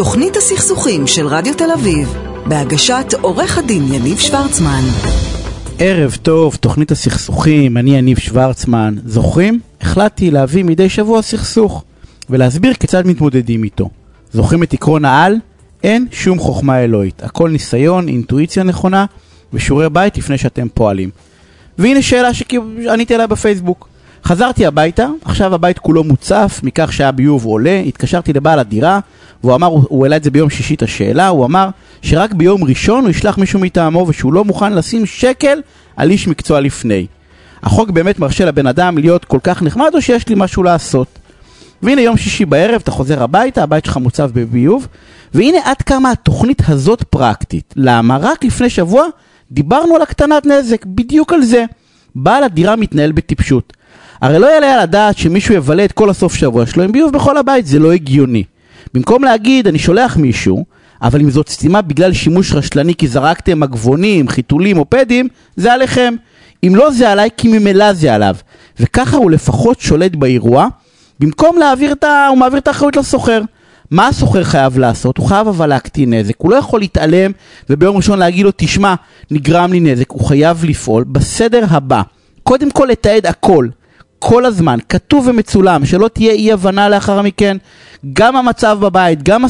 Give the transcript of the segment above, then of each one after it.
תוכנית הסכסוכים של רדיו תל אביב, בהגשת עורך הדין יניב שוורצמן. ערב טוב, תוכנית הסכסוכים, אני יניב שוורצמן. זוכרים? החלטתי להביא מדי שבוע סכסוך, ולהסביר כיצד מתמודדים איתו. זוכרים את עקרון העל? אין שום חוכמה אלוהית. הכל ניסיון, אינטואיציה נכונה, ושיעורי בית לפני שאתם פועלים. והנה שאלה שעניתי עליה בפייסבוק. חזרתי הביתה, עכשיו הבית כולו מוצף, מכך שהביוב עולה, התקשרתי לבעל הדירה, והוא אמר, הוא העלה את זה ביום שישי את השאלה, הוא אמר שרק ביום ראשון הוא ישלח מישהו מטעמו, ושהוא לא מוכן לשים שקל על איש מקצוע לפני. החוק באמת מרשה לבן אדם להיות כל כך נחמד, או שיש לי משהו לעשות? והנה יום שישי בערב, אתה חוזר הביתה, הבית שלך מוצף בביוב, והנה עד כמה התוכנית הזאת פרקטית. למה? רק לפני שבוע דיברנו על הקטנת נזק, בדיוק על זה. בעל הדירה מתנהל בטיפשות. הרי לא יעלה על הדעת שמישהו יבלה את כל הסוף שבוע שלו עם ביוב בכל הבית, זה לא הגיוני. במקום להגיד, אני שולח מישהו, אבל אם זאת סתימה בגלל שימוש רשלני כי זרקתם מגבונים, חיתולים או פדים, זה עליכם. אם לא זה עליי, כי ממילא זה עליו. וככה הוא לפחות שולט באירוע, במקום להעביר הוא מעביר את האחריות לסוחר. מה הסוחר חייב לעשות? הוא חייב אבל להקטין נזק. הוא לא יכול להתעלם וביום ראשון להגיד לו, תשמע, נגרם לי נזק. הוא חייב לפעול בסדר הבא. קודם כל לתעד הכל. כל הזמן, כתוב ומצולם, שלא תהיה אי הבנה לאחר מכן, גם המצב בבית, גם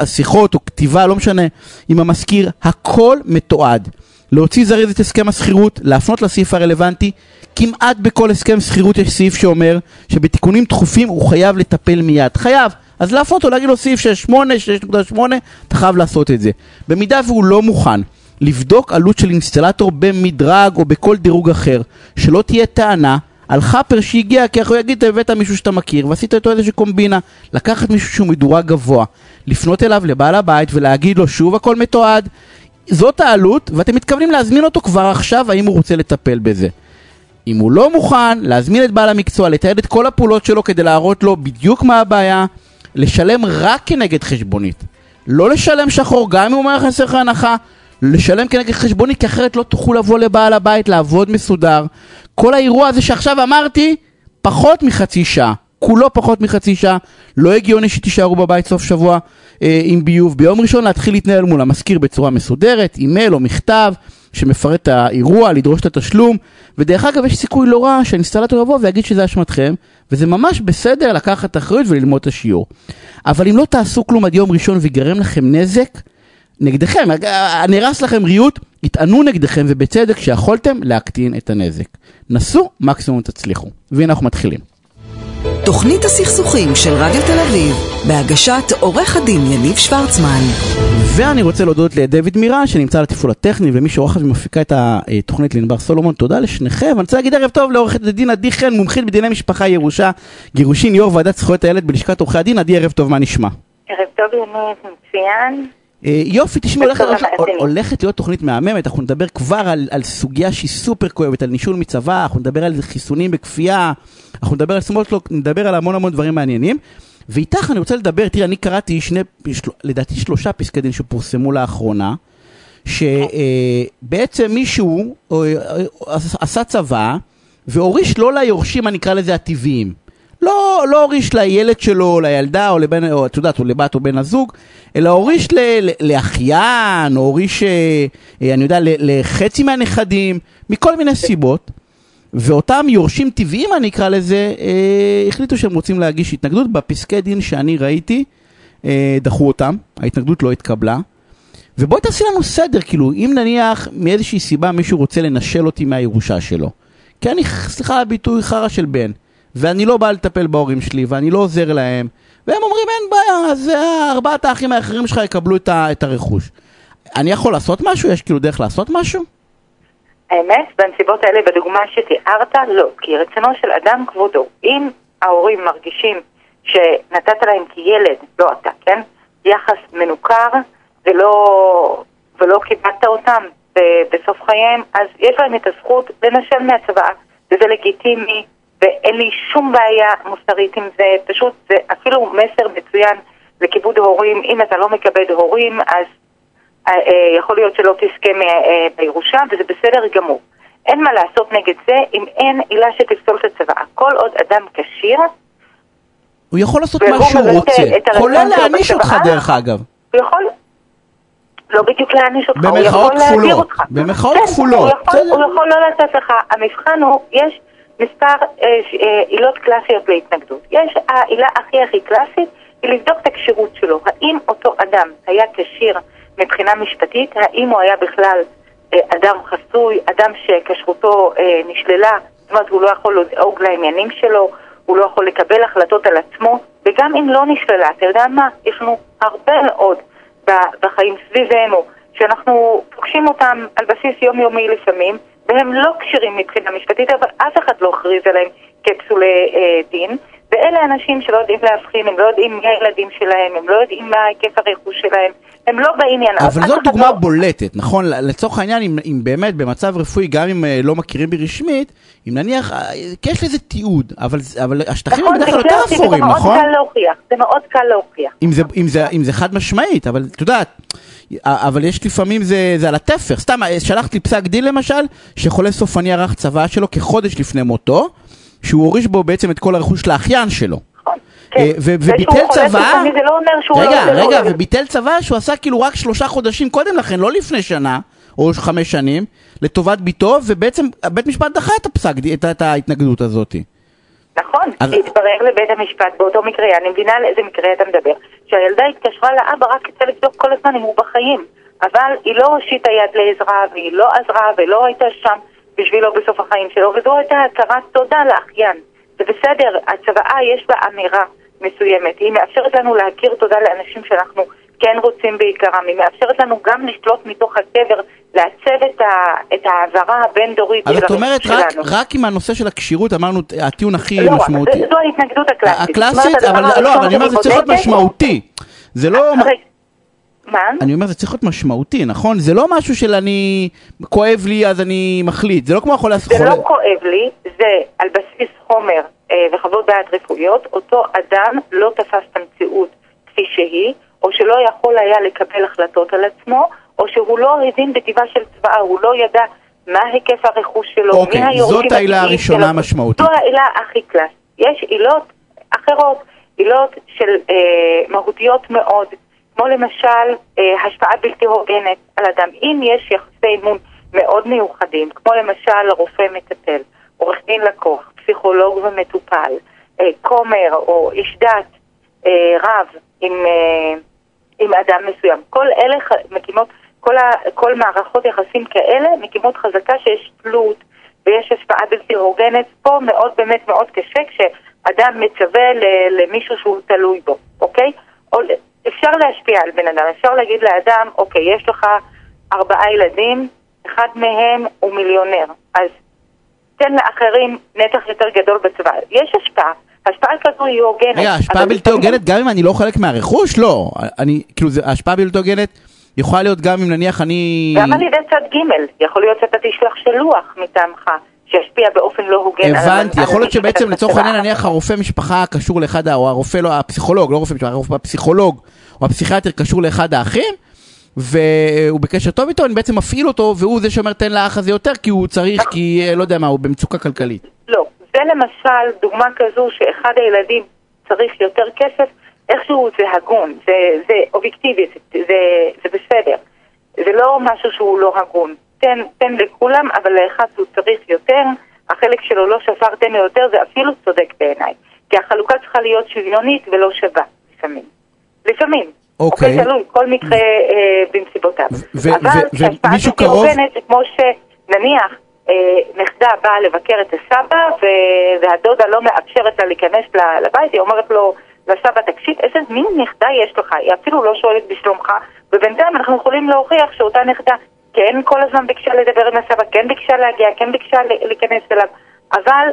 השיחות או כתיבה, לא משנה, עם המזכיר, הכל מתועד. להוציא זריז את הסכם הסחירות, להפנות לסעיף הרלוונטי, כמעט בכל הסכם סחירות יש סעיף שאומר, שבתיקונים דחופים הוא חייב לטפל מיד, חייב, אז להפנות או להגיד לו סעיף 6.8, אתה חייב לעשות את זה. במידה והוא לא מוכן, לבדוק עלות של אינסטלטור במדרג או בכל דירוג אחר, שלא תהיה טענה, על חפר שהגיע, כי הוא יגיד, הבאת מישהו שאתה מכיר, ועשית איתו איזושהי קומבינה, לקחת מישהו שהוא מדורג גבוה, לפנות אליו לבעל הבית, ולהגיד לו שוב, הכל מתועד, זאת העלות, ואתם מתכוונים להזמין אותו כבר עכשיו, האם הוא רוצה לטפל בזה. אם הוא לא מוכן, להזמין את בעל המקצוע, לתעד את כל הפעולות שלו, כדי להראות לו בדיוק מה הבעיה, לשלם רק כנגד חשבונית. לא לשלם שחור, גם אם הוא אומר חסר הנחה, לשלם כנגד חשבונית, כי אחרת לא תוכלו לבוא לבעל הבית, לעבוד מסודר. כל האירוע הזה שעכשיו אמרתי, פחות מחצי שעה. כולו פחות מחצי שעה. לא הגיוני שתישארו בבית סוף שבוע עם ביוב. ביום ראשון להתחיל להתנהל מול המזכיר בצורה מסודרת, אימייל או מכתב, שמפרט את האירוע, לדרוש את התשלום. ודרך אגב, יש סיכוי לא רע שהאינסטלטור יבוא ויגיד שזה אשמתכם, וזה ממש בסדר לקחת אחריות וללמוד את השיעור. אבל אם לא תעשו כלום עד יום ראשון ויגרם לכם נזק, נגדכם, נרס לכם ריאות, התענו נגדכם ובצדק שיכולתם להקטין את הנזק. נסו, מקסימום תצליחו. והנה אנחנו מתחילים. תוכנית הסכסוכים של רדיו תל אביב, בהגשת עורך הדין יניב שוורצמן. ואני רוצה להודות לדוד מירה שנמצא על התפעול הטכני, ומי שעורכת ומפיקה את התוכנית לנבר סולומון, תודה לשניכם. ואני רוצה להגיד ערב טוב לעורכת הדין עדי חן, מומחית בדיני משפחה, ירושה, גירושין, יו"ר ועדת זכויות הילד בלשכת עורכי הדין. עדי, ערב טוב, מה נשמע? ערב טוב, יניב, מצוין. יופי, תשמעו, הולכת להיות תוכנית מהממת, אנחנו נדבר כבר על סוגיה שהיא סופר כואבת, על נישול מצבא, אנחנו נדבר על חיסונים בכפייה, אנחנו נדבר על סמוטריץ', נדבר על המון המון דברים מעניינים, ואיתך אני רוצה לדבר, תראה, אני קראתי לדעתי 3 פסקי דין שפורסמו לאחרונה, שבעצם מישהו עשה צבא, והוריש לא ליורשים, אני אקרא לזה הטבעיים, לא הוריש לילד שלו, לילדה, או לבן, או, את יודעת, או לבת או בן הזוג, אלא הוריש לאחיין, או הוריש, אני יודע, לחצי מהנכדים, מכל מיני סיבות, ואותם יורשים טבעיים, אני אקרא לזה, החליטו שהם רוצים להגיש התנגדות, בפסקי דין שאני ראיתי, דחו אותם, ההתנגדות לא התקבלה, ובואי תעשי לנו סדר, כאילו, אם נניח מאיזושהי סיבה מישהו רוצה לנשל אותי מהירושה שלו, כי אני, סליחה, ביטוי חרה של בן, ואני לא בא לטפל בהורים שלי, ואני לא עוזר להם, והם אומרים, אין בעיה, אז 4 האחים האחרים שלך יקבלו את הרכוש. אני יכול לעשות משהו? יש כאילו דרך לעשות משהו? האמת, בנסיבות האלה, בדוגמה שתיארת, לא, כי רצונו של אדם כבודו, אם ההורים מרגישים שנתת להם כילד, לא אתה, כן? יחס מנוכר, ולא קיבלת אותם בסוף חייהם, אז יש להם את הזכות לנשל מהצבא, וזה לגיטימי, ואין לי שום בעיה מוסרית עם זה, פשוט זה אפילו מסר מצוין לכיבוד הורים, אם אתה לא מקבד הורים, אז יכול להיות שלא תזכה בירושה, וזה בסדר גמור. אין מה לעשות נגד זה, אם אין עילה שתפסול את הצבא. כל עוד אדם כשיר, הוא יכול לעשות מה שהוא רוצה, כולל להעניש אותך דרך אגב. הוא יכול לא בדיוק להעניש אותך, הוא יכול להעביר אותך. במחאות כפולות. הוא יכול לא לתת לך. המבחן הוא, יש מספר עילות קלאסיות להתנגדות. יש העילה הכי הכי קלאסית, היא לבדוק את הקשירות שלו. האם אותו אדם היה כשיר מבחינה משפטית, האם הוא היה בכלל אדם חסוי, אדם שקשרותו נשללה, זאת אומרת הוא לא יכול לדאוג לעניינים שלו, הוא לא יכול לקבל החלטות על עצמו, וגם אם לא נשללה, אתה יודע מה? יש לנו הרבה מאוד בחיים סביבנו, שאנחנו פוגשים אותם על בסיס יומיומי לפעמים, והם לא קשרים מבחינה משפטית, אבל אף אחד לא הכריז עליהם כפסולי דין, ואלה אנשים שלא יודעים להבחין, הם לא יודעים מי הילדים שלהם, הם לא יודעים מה היקף הרכוש שלהם, הם לא בעניין. אבל זו דוגמה לא... בולטת, נכון? לצורך העניין, אם באמת במצב רפואי, גם אם לא מכירים ברשמית, אם נניח, כי יש לזה תיעוד, אבל השטחים הם בדרך כלל יותר אפורים, נכון? זה מאוד קל להוכיח, זה מאוד קל להוכיח. אם זה חד משמעית, אבל תודעת, אבל יש לפעמים זה על התפר. סתם, שלחתי פסק דין למשל, שחולה סופני ערך צבא שלו כחודש לפני מותו, שהוא הוריש בו בעצם את כל הרכוש לאחיין שלו. וביטל צבא, רגע, וביטל צבא שהוא עשה כאילו רק 3 חודשים קודם לכן, לא לפני שנה, או 5 שנים, לטובת ביתו, ובעצם בית משפט דחה את הפסק, את ההתנגדות הזאת. נכון, התברר לבית המשפט באותו מקרה, אני מבינה על איזה מקרה אתה מדבר, שהילדה התקשרה לאבא רק כדי לבדוק כל הזמן אם הוא בחיים, אבל היא לא הושיטה יד לעזרה, והיא לא עזרה, ולא הייתה שם, בשבילו בסוף החיים שלו, וזו הייתה הצהרת תודה לאחיין. זה בסדר, הצוואה יש בה אמירה מסוימת, היא מאפשרת לנו להכיר תודה לאנשים שאנחנו כן רוצים בעיקרם, היא מאפשרת לנו גם לשלוט מתוך הקבר, לעצב את העברה הבין-דורית. אז את אומרת, רק עם הנושא של הקשירות, אמרנו, הטיעון הכי משמעותי. זו ההתנגדות הקלאסית. הקלאסית, אבל לא, אבל אני אומר, זה צריך להיות משמעותי. זה לא... אני אומר, זה צריך להיות משמעותי, נכון? זה לא משהו של אני, כואב לי אז אני מחליט, זה לא כמו החולה... זה לא כואב לי, זה על בסיס חומר וחוות דעת רפואיות, אותו אדם לא תפס את המציאות כפי שהיא, או שלא יכול היה לקבל החלטות על עצמו, או שהוא לא הבין בטבעה של צבאה, הוא לא ידע מה היקף הרכוש שלו, אוקיי, זאת העילה הראשונה המשמעותית. זו העילה הכי קלאסית. יש עילות אחרות, עילות של מהותיות מאוד, כמו למשל השפעה בלתי הוגנת על אדם. אם יש יחסי אמון מאוד מיוחדים, כמו למשל רופא מטפל, עורך דין לקוח, פסיכולוג ומטופל, כומר או איש דת, רב עם אדם מסוים. כל אלה מקימות, כל מערכות יחסים כאלה מקימות חזקה שיש תלות ויש השפעה בלתי הוגנת. פה מאוד באמת מאוד קשה כשאדם מצווה למישהו שהוא תלוי בו, אוקיי? אפשר להשפיע על בן אדם, אפשר להגיד לאדם, אוקיי, יש לך 4 ילדים, אחד מהם הוא מיליונר, אז תן לאחרים נתח יותר גדול בצבא. יש השפעה, השפעה כזו היא הוגנת. רגע, השפעה בלתי הוגנת גם אם אני לא חלק מהרכוש? לא, כאילו השפעה בלתי הוגנת יכולה להיות גם אם נניח אני... גם על ידי צד ג' יכול להיות שאתה תשלח שלוח מטעמך, שישפיע באופן לא הוגן. הבנתי, יכול להיות שבעצם לצורך העניין נניח הרופא משפחה קשור לאחד, או הרופא, לא הפסיכולוג, לא רופא משפחה, הרופא הפסיכולוג, או הפסיכיאטר קשור לאחד האחים, והוא בקשר טוב איתו, אני בעצם מפעיל אותו, והוא זה שאומר תן לאח הזה יותר, כי הוא צריך, כי לא יודע מה, הוא במצוקה כלכלית. לא, זה למשל דוגמה כזו שאחד הילדים צריך יותר כסף, איכשהו זה הגון, זה אובייקטיבי, זה בסדר. זה לא משהו שהוא לא הגון. תן לכולם, אבל לאחד הוא צריך יותר, החלק שלו לא שפר, תן יותר, זה אפילו צודק בעיניי. כי החלוקה צריכה להיות שוויונית ולא שווה, לפעמים. לפעמים. אוקיי. אוקיי, תלוי, כל מקרה במסיבותיו. אבל כשהשפעה שתהיה הוגנת, זה כמו שנניח, נכדה באה לבקר את הסבא, והדודה לא מאפשרת לה להיכנס לבית, היא אומרת לו, לסבא תקשיב, איזה מין נכדה יש לך? היא אפילו לא שואלת בשלומך, ובינתיים אנחנו יכולים להוכיח שאותה נכדה כן כל הזמן ביקשה לדבר עם הסבא, כן ביקשה להגיע, כן ביקשה להיכנס אליו, אבל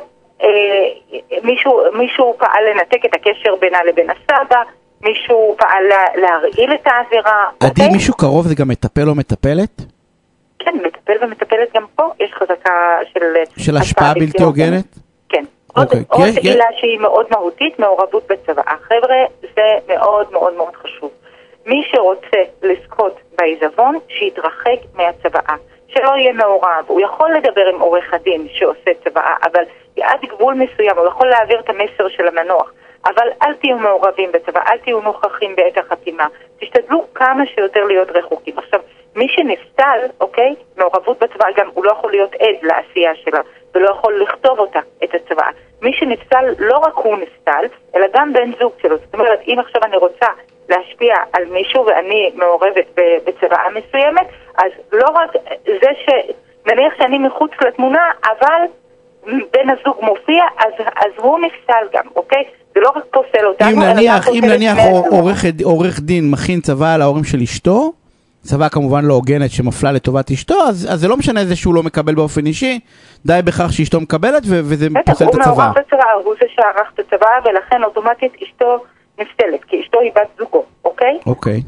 מישהו פעל לנתק את הקשר בינה לבין הסבא, מישהו פעל להרעיל את האווירה. עדי, מישהו קרוב זה גם מטפל או מטפלת? כן, מטפל ומטפלת גם פה, יש חזקה של השפעה בלתי הוגנת? כן. עוד שאלה שהיא מאוד מהותית, מעורבות בצבא. החבר'ה, זה מאוד מאוד מאוד חשוב. מי שרוצה לזכות בעיזבון, שיתרחק מהצבאה. שלא יהיה מעורב, הוא יכול לדבר עם עורך הדין שעושה צוואה, אבל עד גבול מסוים הוא יכול להעביר את המסר של המנוח, אבל אל תהיו מעורבים בצוואה, אל תהיו נוכחים בעת החתימה, תשתדלו כמה שיותר להיות רחוקים. עכשיו, מי שנפסל, אוקיי, מעורבות בצוואה גם הוא לא יכול להיות עד לעשייה שלה, ולא יכול לכתוב אותה, את הצוואה. מי שנפסל, לא רק הוא נפסל, אלא גם בן זוג שלו. זאת אומרת, אם עכשיו אני רוצה להשפיע על מישהו ואני מעורבת בצוואה מסוימת, אז לא רק זה שנניח שאני מחוץ לתמונה, אבל בן הזוג מופיע, אז הוא נפסל גם, אוקיי? זה לא רק פוסל אותנו. אם נניח עורך דין מכין צוואה על ההורים של אשתו, צוואה כמובן לא הוגנת שמפלה לטובת אשתו, אז זה לא משנה איזה שהוא לא מקבל באופן אישי, די בכך שאשתו מקבלת וזה פוסל את הצוואה. הוא מעורך בצוואה, הוא זה שערך את הצוואה, ולכן אוטומטית אשתו נפסלת, כי אשתו היא בת זוגו, אוקיי? אוקיי.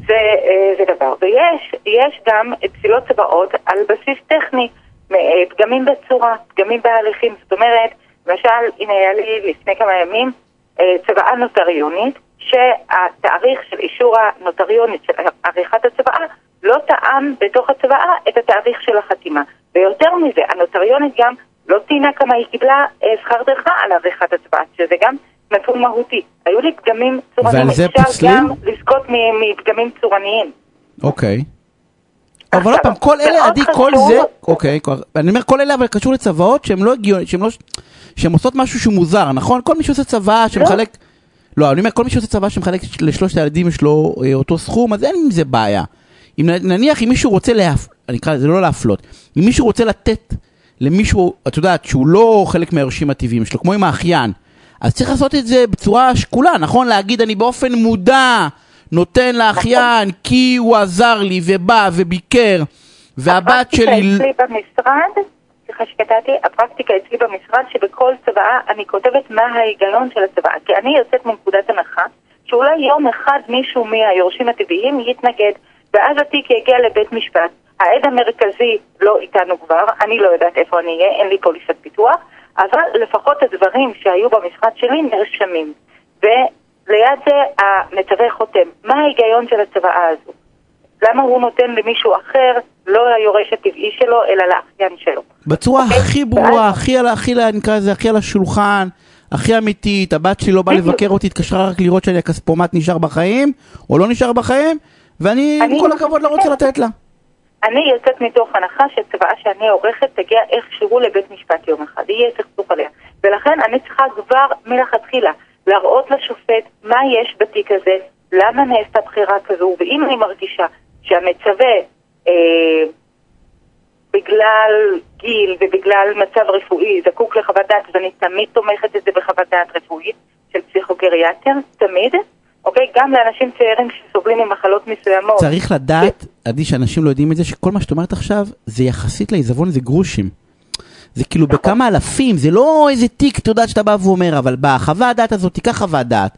זה דבר. ויש גם פסילות צוואות על בסיס טכני, פגמים בצורה, פגמים בהליכים. זאת אומרת, למשל, הנה היה לי לפני כמה ימים צוואה נוטריונית, שהתאריך של אישור הנוטריונית של עריכת הצוואה לא טעם בתוך הצוואה את התאריך של החתימה. ויותר מזה, הנוטריונית גם לא טעינה כמה היא קיבלה שכר דרכה על עריכת הצוואה, שזה גם נתון מהותי. היו לי פגמים צורניים. ועל זה פוסלים? גם לזכות מפגמים צורניים. אוקיי. אבל לא פעם, כל אלה, עדי, כל זה, אוקיי, אני אומר, כל אלה, אבל קשור לצוואות שהן לא הגיוניות, שהן עושות משהו שהוא מוזר, נכון? כל מי שעושה צוואה שמחלק, לא, אני אומר, כל מי שעושה צוואה שמחלק לשלושת הילדים יש לו אותו סכום, אז אין עם זה בעיה. נניח, אם מישהו רוצה אני אקרא לזה לא להפלות, אם מישהו רוצה לתת למישהו, את יודעת, שהוא לא חלק מהיורשים הטבעיים שלו, כמו עם האחיין, אז צריך לעשות את זה בצורה שקולה, נכון? להגיד, אני באופן מודע נותן לאחיין, כי הוא עזר לי ובא וביקר, והבת שלי... הפרקטיקה אצלי במשרד, סליחה שקטעתי, הפרקטיקה אצלי במשרד שבכל צוואה אני כותבת מה ההיגיון של הצוואה, כי אני יוצאת מנקודת הנחה, שאולי יום אחד מישהו מהיורשים הטבעיים יתנגד, ואז התיק יגיע לבית משפט, העד המרכזי לא איתנו כבר, אני לא יודעת איפה אני אהיה, אין לי פוליסת פיתוח, אבל לפחות הדברים שהיו במשרד שלי נרשמים, ליד זה המצווה חותם. מה ההיגיון של הצוואה הזו? למה הוא נותן למישהו אחר, לא ליורש הטבעי שלו, אלא לאחיין שלו? בצורה הכי ברורה, הכי על השולחן, הכי אמיתית, הבת שלי לא באה לבקר אותי, התקשרה רק לראות שאני הכספומט נשאר בחיים, או לא נשאר בחיים, ואני עם כל הכבוד לא רוצה לתת לה. אני יוצאת מתוך הנחה שצוואה שאני עורכת תגיע איכשהו לבית משפט יום אחד, יהיה סכסוך עליה, ולכן אני צריכה כבר מלכתחילה להראות לשופט מה יש בתיק הזה, למה נעשתה בחירה כזו, ואם אני מרגישה שהמצווה בגלל גיל ובגלל מצב רפואי זקוק לחוות דעת, ואני תמיד תומכת את זה בחוות דעת רפואית של פסיכוגריאטר, תמיד, אוקיי, גם לאנשים צעירים שסובלים ממחלות מסוימות. צריך לדעת, עדי, שאנשים לא יודעים את זה, שכל מה שאת אומרת עכשיו זה יחסית לעיזבון, זה גרושים. זה כאילו בכמה אלפים, זה לא איזה תיק, אתה יודעת שאתה בא ואומר, אבל בחווה הדעת הזאת, תיקח חווה הדעת,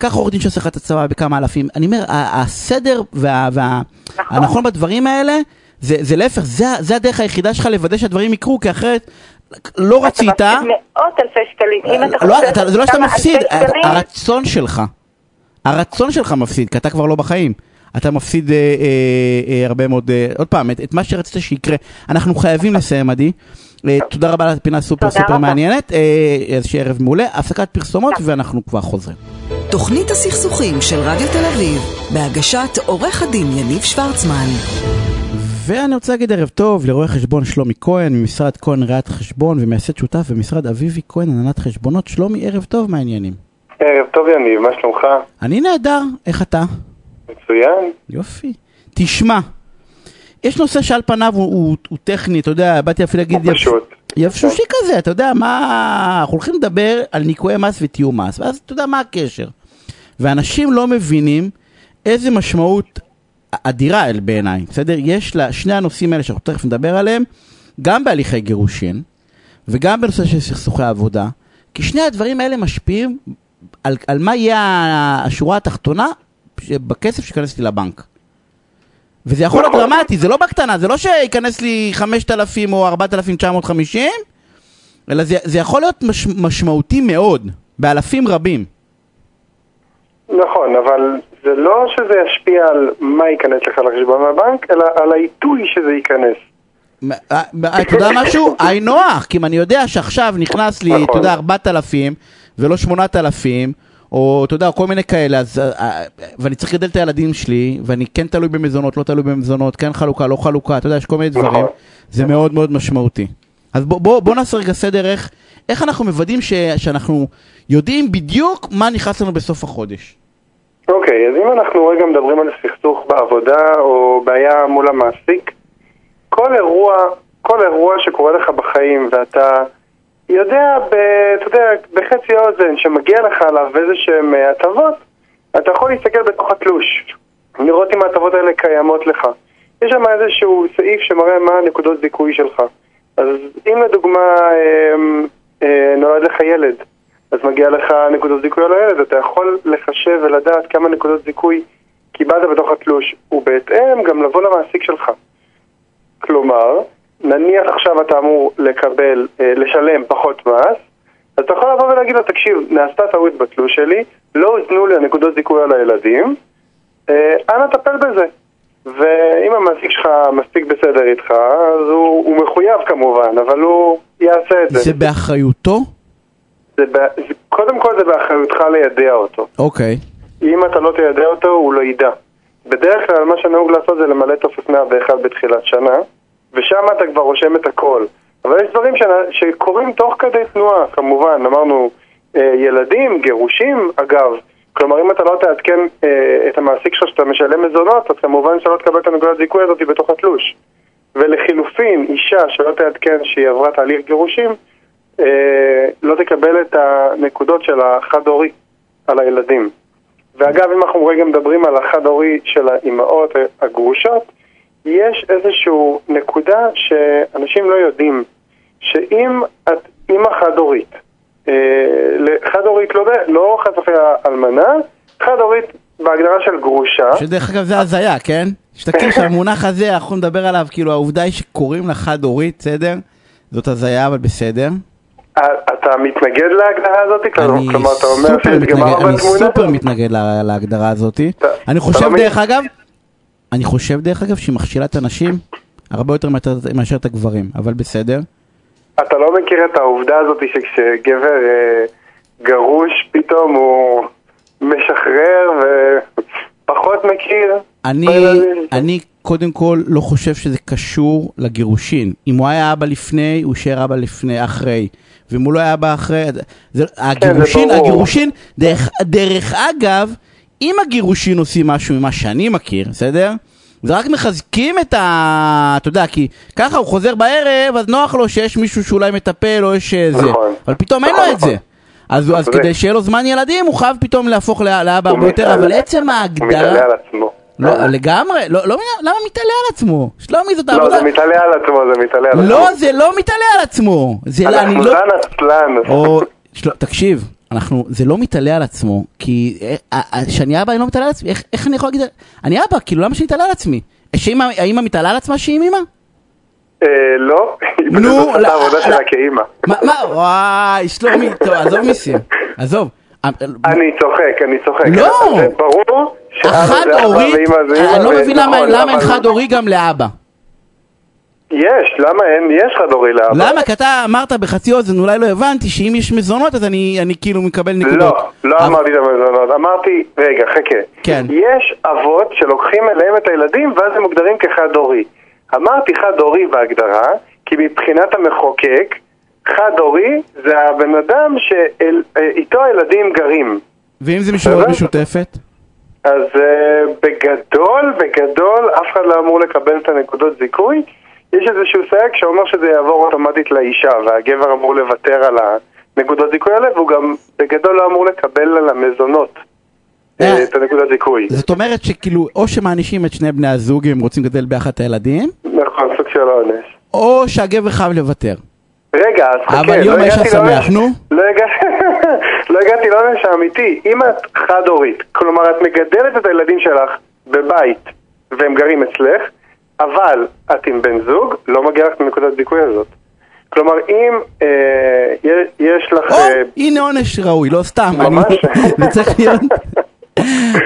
כך עורך דין שעושה את הצבא בכמה אלפים, אני אומר, הסדר והנכון בדברים האלה, זה להפך, זה הדרך היחידה שלך לוודא שהדברים יקרו, כי אחרת לא רצית, מאות אלפי שקלים, זה לא שאתה מפסיד, הרצון שלך מפסיד, כי אתה כבר לא בחיים. אתה מפסיד הרבה מאוד, עוד פעם, את מה שרצית שיקרה. אנחנו חייבים לסיים, עדי. תודה רבה על הפינה סופר מעניינת. איזושהי ערב מעולה. הפסקת פרסומות ואנחנו כבר חוזרים. תוכנית הסכסוכים של רדיו תל אביב, בהגשת עורך הדין יניב שוורצמן. ואני רוצה להגיד ערב טוב לרואה חשבון שלומי כהן, ממשרד כהן ראיית חשבון ומייסד שותף במשרד אביבי כהן הנהלת חשבונות. שלומי, ערב טוב, מה העניינים? ערב טוב יניב, מה שלומך? אני נהדר, איך אתה? מצוין. יופי. תשמע, יש נושא שעל פניו הוא טכני, אתה יודע, באתי אפילו להגיד יפשושי כזה, אתה יודע, מה, אנחנו הולכים לדבר על ניקוי מס ותיאום מס, ואז אתה יודע מה הקשר. ואנשים לא מבינים איזה משמעות אדירה אל בעיניי, בסדר? יש לה שני הנושאים האלה שאנחנו תכף נדבר עליהם, גם בהליכי גירושין, וגם בנושא של סכסוכי עבודה, כי שני הדברים האלה משפיעים על מה יהיה השורה התחתונה, בכסף שיכנס לי לבנק. וזה יכול להיות דרמטי, זה לא בקטנה, זה לא שיכנס לי 5,000 או 4,950, אלא זה יכול להיות משמעותי מאוד, באלפים רבים. נכון, אבל זה לא שזה ישפיע על מה ייכנס לך לחשבון הבנק, אלא על העיתוי שזה ייכנס. אתה יודע משהו? אי נוח, כי אם אני יודע שעכשיו נכנס לי, אתה יודע, 4,000 ולא 8,000, או אתה יודע, כל מיני כאלה, ואני צריך לדל את הילדים שלי, ואני כן תלוי במזונות, לא תלוי במזונות, כן חלוקה, לא חלוקה, אתה יודע, יש כל מיני דברים, זה מאוד מאוד משמעותי. אז בוא נעשה רגע סדר איך אנחנו מוודאים שאנחנו יודעים בדיוק מה נכנס לנו בסוף החודש. אוקיי, אז אם אנחנו רגע מדברים על סכסוך בעבודה או בעיה מול המעסיק, כל אירוע שקורה לך בחיים ואתה יודע, אתה יודע, בחצי אוזן שמגיע לך עליו איזשהם הטבות, אתה יכול להסתכל בתוך התלוש, לראות אם ההטבות האלה קיימות לך. יש שם איזשהו סעיף שמראה מה הנקודות זיכוי שלך. אז אם לדוגמה נולד לך ילד, אז מגיע לך נקודות זיכוי על הילד, אתה יכול לחשב ולדעת כמה נקודות זיכוי קיבלת בתוך התלוש, ובהתאם גם לבוא למעסיק שלך. כלומר, נניח עכשיו אתה אמור לקבל, לשלם פחות מס, אז אתה יכול לבוא ולהגיד לו, תקשיב, נעשתה טעות בתלוש שלי, לא נתנו לי הנקודות זיכוי על הילדים, אנא טפל בזה. ואם המעסיק שלך מספיק בסדר איתך, אז הוא מחויב כמובן, אבל הוא יעשה את זה. זה באחריותו? קודם כל זה באחריותך לידע אותו. אוקיי. אם אתה לא תידע אותו, הוא לא ידע. בדרך כלל מה שנהוג לעשות זה למלא תופס 101 בתחילת שנה, ושם אתה כבר רושם את הכל. אבל יש דברים שקורים תוך כדי תנועה, כמובן, אמרנו ילדים, גירושים, אגב. כלומר, אם אתה לא תעדכן את המעסיק שלך שאתה משלם מזונות, אז כמובן שלא תקבל את הנקודת זיכוי הזאת בתוך התלוש. ולחילופין, אישה שלא תעדכן שהיא עברה תהליך גירושים, לא תקבל את הנקודות של החד-הורי על הילדים. ואגב, אם אנחנו רגע מדברים על החד-הורי של האימהות הגרושות, יש איזשהו נקודה שאנשים לא יודעים, שאם את אימא חד-הורית, חד-הורית לא חצפי האלמנה, חד-הורית בהגדרה של גרושה. שדרך אגב זה הזיה, כן? שתכיר שהמונח הזה, אנחנו נדבר עליו, כאילו העובדה היא שקוראים לה חד-הורית, בסדר? זאת הזיה, אבל בסדר. אתה מתנגד להגדרה הזאת? אני סופר מתנגד להגדרה הזאת. אני חושב דרך אגב שהיא מכשילה את הנשים הרבה יותר מאשר את הגברים, אבל בסדר. אתה לא מכיר את העובדה הזאת שכשגבר גרוש פתאום הוא משחרר ופחות מכיר? אני קודם כל לא חושב שזה קשור לגירושין. אם הוא היה אבא לפני, הוא שייר אבא לפני, אחרי. ואם הוא לא היה אבא אחרי, הגירושין, דרך אגב, אם הגירושין עושים משהו ממה שאני מכיר, בסדר? זה רק מחזקים את ה... אתה יודע, כי ככה הוא חוזר בערב, אז נוח לו שיש מישהו שאולי מטפל או יש זה. אבל פתאום אין לו את זה. אז כדי שיהיה לו זמן ילדים, הוא חייב פתאום להפוך לאבא הרבה יותר. אבל עצם ההגדרה... הוא מתעלה על עצמו. לא, לגמרי. למה מתעלה על עצמו? שלומי, זאת העבודה... לא, זה מתעלה על עצמו, לא, זה לא מתעלה על עצמו. אנחנו לא נצלן. תקשיב. זה לא מתעלה על עצמו, כי שאני אבא, אני לא מתעלה על עצמי, איך אני יכול להגיד, אני אבא, כאילו למה שאני מתעלה על עצמי? האמא מתעלה על עצמה שהיא אימא? לא, היא בטעות את העבודה שלה כאימא. מה, וואי, שלומי, טוב, עזוב. אני צוחק. לא! זה ברור שאבא זה אבא ואימא זה אימא. אני לא מבין למה אין חד הורי גם לאבא. יש, למה אין? יש חד-הורי לאבא. למה? כי אתה אמרת בחצי אוזן, אולי לא הבנתי שאם יש מזונות אז אני כאילו מקבל נקודות. לא אמרתי את המזונות, אמרתי, רגע, חכה. כן. יש אבות שלוקחים אליהם את הילדים ואז הם מוגדרים כחד-הורי. אמרתי חד-הורי בהגדרה, כי מבחינת המחוקק, חד-הורי זה הבן אדם שאיתו הילדים גרים. ואם זה משמורת משותפת? אז בגדול, אף אחד לא אמור לקבל את הנקודות זיכוי, יש איזשהו סייג שאומר שזה יעבור אוטומטית לאישה, והגבר אמור לוותר על הנקודות זיכוי האלה, והוא גם בגדול לא אמור לקבל על המזונות את הנקודות זיכוי. זאת אומרת שכאילו, או שמענישים את שני בני הזוג, אם רוצים גדל ביחד את הילדים, נכון, סוג של עונש. או שהגבר חייב לוותר. רגע, אז חכה. אבל יום האישה שמח, נו? לא הגעתי לעונש האמיתי. אם את חד-הורית, כלומר, את מגדלת את הילדים שלך בבית, והם גרים אצלך, אבל את עם בן זוג לא מגיע לך מנקודת זיכוי הזאת. כלומר, אם יש לך... הנה עונש ראוי, לא סתם. ממש.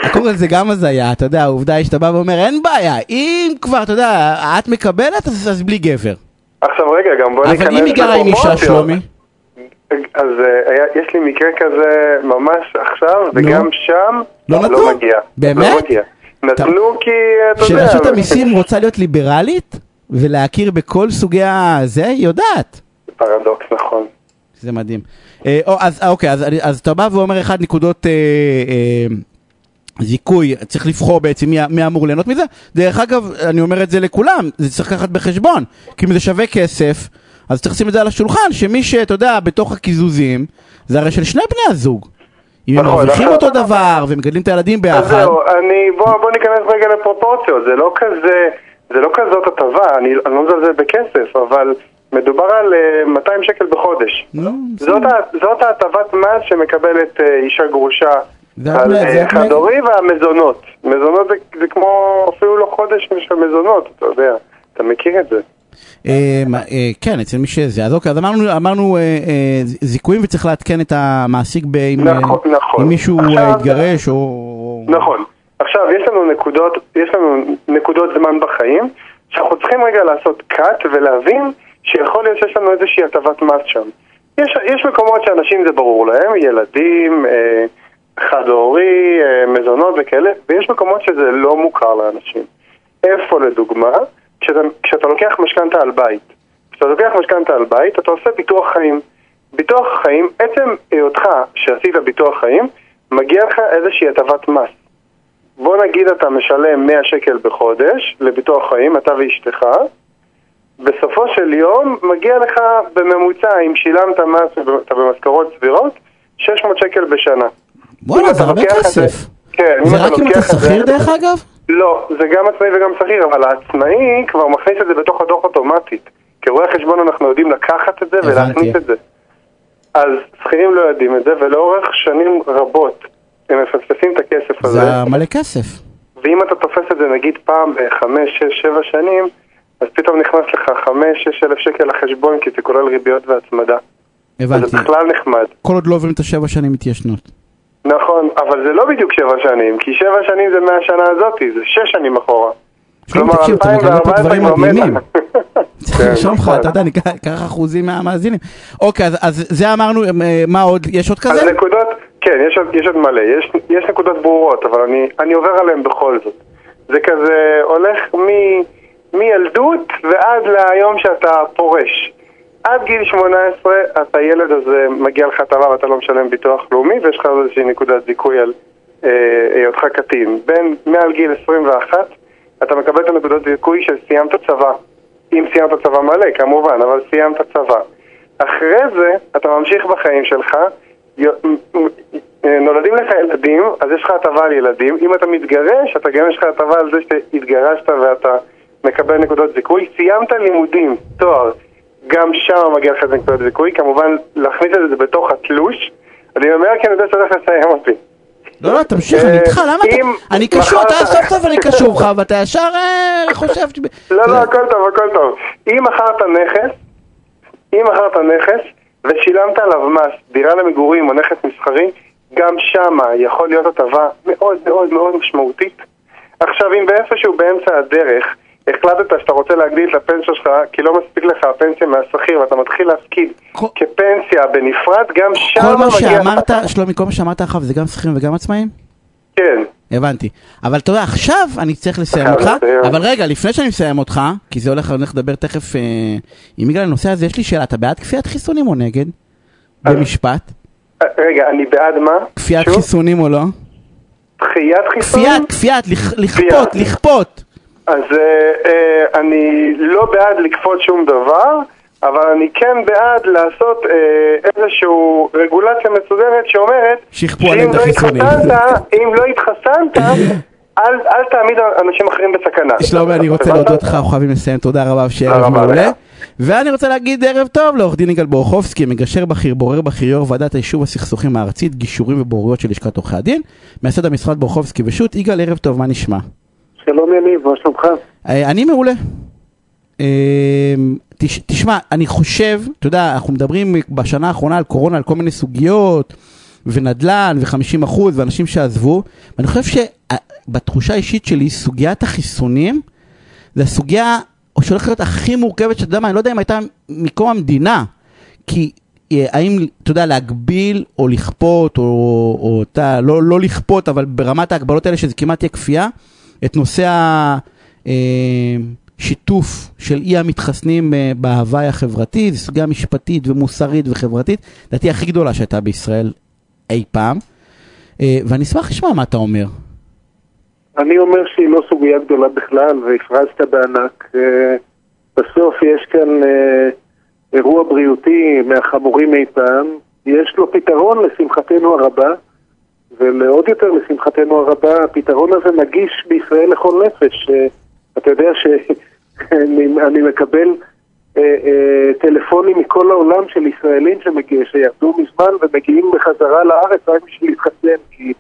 הכל זה גם הזיה, אתה יודע, העובדה היא שאתה בא ואומר, אין בעיה, אם כבר, אתה יודע, את מקבלת, אז בלי גבר. עכשיו רגע, גם בוא ניכנס... אבל אם היא גרה עם אישה, שלומי? אז יש לי מקרה כזה ממש עכשיו, וגם שם לא מגיע. באמת? נתנו כי, אתה יודע... שרשות המסים רוצה להיות ליברלית, ולהכיר בכל סוגי הזה, יודעת. פרדוקס, נכון. זה מדהים. אז אתה בא ואומר 1 נקודות זיכוי, צריך לבחור בעצם מי אמור ליהנות מזה. דרך אגב, אני אומר את זה לכולם, זה צריך לקחת בחשבון, כי אם זה שווה כסף, אז צריך לשים את זה על השולחן, שמי שאתה יודע, בתוך הקיזוזים, זה הרי של שני בני הזוג. אם הם מרוויחים אותו דבר, ומגדלים את הילדים ביחד. בוא ניכנס רגע לפרופורציות, זה לא כזאת הטבה, אני לא מזלזל בכסף, אבל... מדובר על 200 שקל בחודש. זאת ההטבת מס שמקבלת אישה גרושה על חד הורי והמזונות. מזונות זה כמו אפילו לא חודש של מזונות, אתה יודע. אתה מכיר את זה? כן, אצל מי שזה. אז אוקיי, אז אמרנו זיכויים וצריך להתקן את המעסיק אם מישהו התגרש או... נכון. עכשיו, יש לנו נקודות זמן בחיים שאנחנו צריכים רגע לעשות קאט ולהבין שיכול להיות שיש לנו איזושהי הטבת מס שם. יש מקומות שאנשים זה ברור להם, ילדים, חד הורי, מזונות וכאלה, ויש מקומות שזה לא מוכר לאנשים. איפה לדוגמה? כשאתה לוקח משכנתא על בית. כשאתה לוקח משכנתא על בית, אתה עושה ביטוח חיים. ביטוח חיים, עצם היותך שעשית ביטוח חיים, מגיע לך איזושהי הטבת מס. בוא נגיד אתה משלם 100 שקל בחודש לביטוח חיים, אתה ואשתך, בסופו של יום מגיע לך בממוצע, אם שילמת מס במשכורות סבירות, 600 שקל בשנה. וואלה, זה הרבה כסף. כן, זה רק אם אתה שכיר דרך אגב? לא, זה גם עצמאי וגם שכיר, אבל העצמאי כבר מכניס את זה בתוך הדוח אוטומטית. כרואי חשבון אנחנו יודעים לקחת את זה ולהכניס את זה. אז שכירים לא יודעים את זה, ולאורך שנים רבות הם מפספסים את הכסף הזה. זה מלא כסף. ואם אתה תופס את זה נגיד פעם ב5, 6, 7 שנים, אז פתאום נכנס לך 5,000-6,000 שקל לחשבון, כי זה כולל ריביות והצמדה. הבנתי. זה בכלל נחמד. כל עוד לא עוברים את 7 שנים מתיישנות. נכון, אבל זה לא בדיוק 7 שנים, כי 7 שנים זה 100 שנה הזאת, זה 6 שנים אחורה. כלומר, 2014 עומדים. צריך לשאול לך, אתה יודע, אני אקח אחוזים מהמאזינים. אוקיי, אז זה אמרנו, מה עוד? יש עוד כזה? כן, יש עוד מלא. יש נקודות ברורות, אבל אני עובר עליהן בכל זאת. זה כזה הולך מילדות ועד ליום שאתה פורש. עד גיל 18 אתה ילד, אז מגיע לך הטבה ואתה לא משלם ביטוח לאומי, ויש לך איזושהי נקודת זיכוי על היותך קטין. בין מעל גיל 21 אתה מקבל את הנקודת זיכוי של סיימת צבא. אם סיימת צבא מלא, כמובן, אבל סיימת צבא. אחרי זה אתה ממשיך בחיים שלך, נולדים לך ילדים, אז יש לך הטבה על ילדים. אם אתה מתגרש, אתה גם יש לך הטבה על זה שהתגרשת ואתה מקבל נקודות זיכוי. סיימת לימודים, תואר, גם שם מגיע לך נקודות זיכוי. כמובן, להכניס את זה בתוך התלוש. אני אומר, כי אני יודע שאתה הולך לסיים אותי. לא, תמשיך, אני איתך, למה אתה... אני קשור, אתה סוף סוף אני קשור לך, ואתה ישר חושב... לא, הכל טוב. אם אחרת הנכס, ושילמת עליו מס, דירה למגורים או נכס מסחרי, גם שם יכול להיות הטבה מאוד מאוד מאוד משמעותית. עכשיו, אם באיפשהו באמצע הדרך... החלטת שאתה רוצה להגדיל את הפנסיה שלך, כי לא מספיק לך הפנסיה מהשכיר, ואתה מתחיל להפקיד כפנסיה בנפרד, גם שם מגיע... כל מה שאמרת, שלומי, כל מה שאמרת אחריו, זה גם שכירים וגם עצמאים? כן. הבנתי. אבל אתה יודע, עכשיו אני צריך לסיים אותך, אבל רגע, לפני שאני מסיים אותך, כי זה הולך לדבר תכף עם יגאל לנושא הזה, יש לי שאלה, אתה בעד כפיית חיסונים או נגד? במשפט? רגע, אני בעד מה? כפיית חיסונים או לא? כפיית, לכפות. אז אני לא בעד לקפות שום דבר, אבל אני כן בעד לעשות איזשהו רגולציה מסודרת שאומרת שאם לא התחסנת, אל תעמיד אנשים אחרים בסכנה. שלומי, אני רוצה להודות לך, אנחנו חייבים לסיים, תודה רבה שערב מעולה. ואני רוצה להגיד ערב טוב לעורך דין יגאל בורחובסקי, מגשר בכיר, בורר בכיר, יו"ר ועדת היישוב הסכסוכים הארצית, גישורים ובוררויות של לשכת עורכי הדין, מייסד המשרד בורחובסקי ושות'. יגאל, ערב טוב, מה נשמע? שלום יניב, מה שלומך? אני מעולה. תשמע, אני חושב, אתה יודע, אנחנו מדברים בשנה האחרונה על קורונה, על כל מיני סוגיות, ונדלן ו-50% ואנשים שעזבו. ואני חושב שבתחושה האישית שלי, סוגיית החיסונים, זה הסוגיה שהולכת להיות הכי מורכבת, שאתה יודע מה, אני לא יודע אם הייתה מקום המדינה, כי האם, אתה יודע, להגביל או לכפות, או אתה, לא לכפות, אבל ברמת ההגבלות האלה, שזה כמעט יהיה כפייה, את נושא שיתוף של אי המתחסנים בהווי החברתי, זו סוגיה משפטית ומוסרית וחברתית, דעתי הכי גדולה שהייתה בישראל אי פעם, ואני אשמח לשמוע מה אתה אומר. אני אומר שהיא לא סוגיה גדולה בכלל, והפרזת בענק. בסוף יש כאן אירוע בריאותי מהחמורים אי פעם, יש לו פתרון לשמחתנו הרבה, ולעוד יותר לשמחתנו הרבה, הפתרון הזה נגיש בישראל לכל נפש. אתה יודע שאני מקבל טלפונים מכל העולם של ישראלים שירדו מזמן ומגיעים בחזרה לארץ רק בשביל להתחסן, כי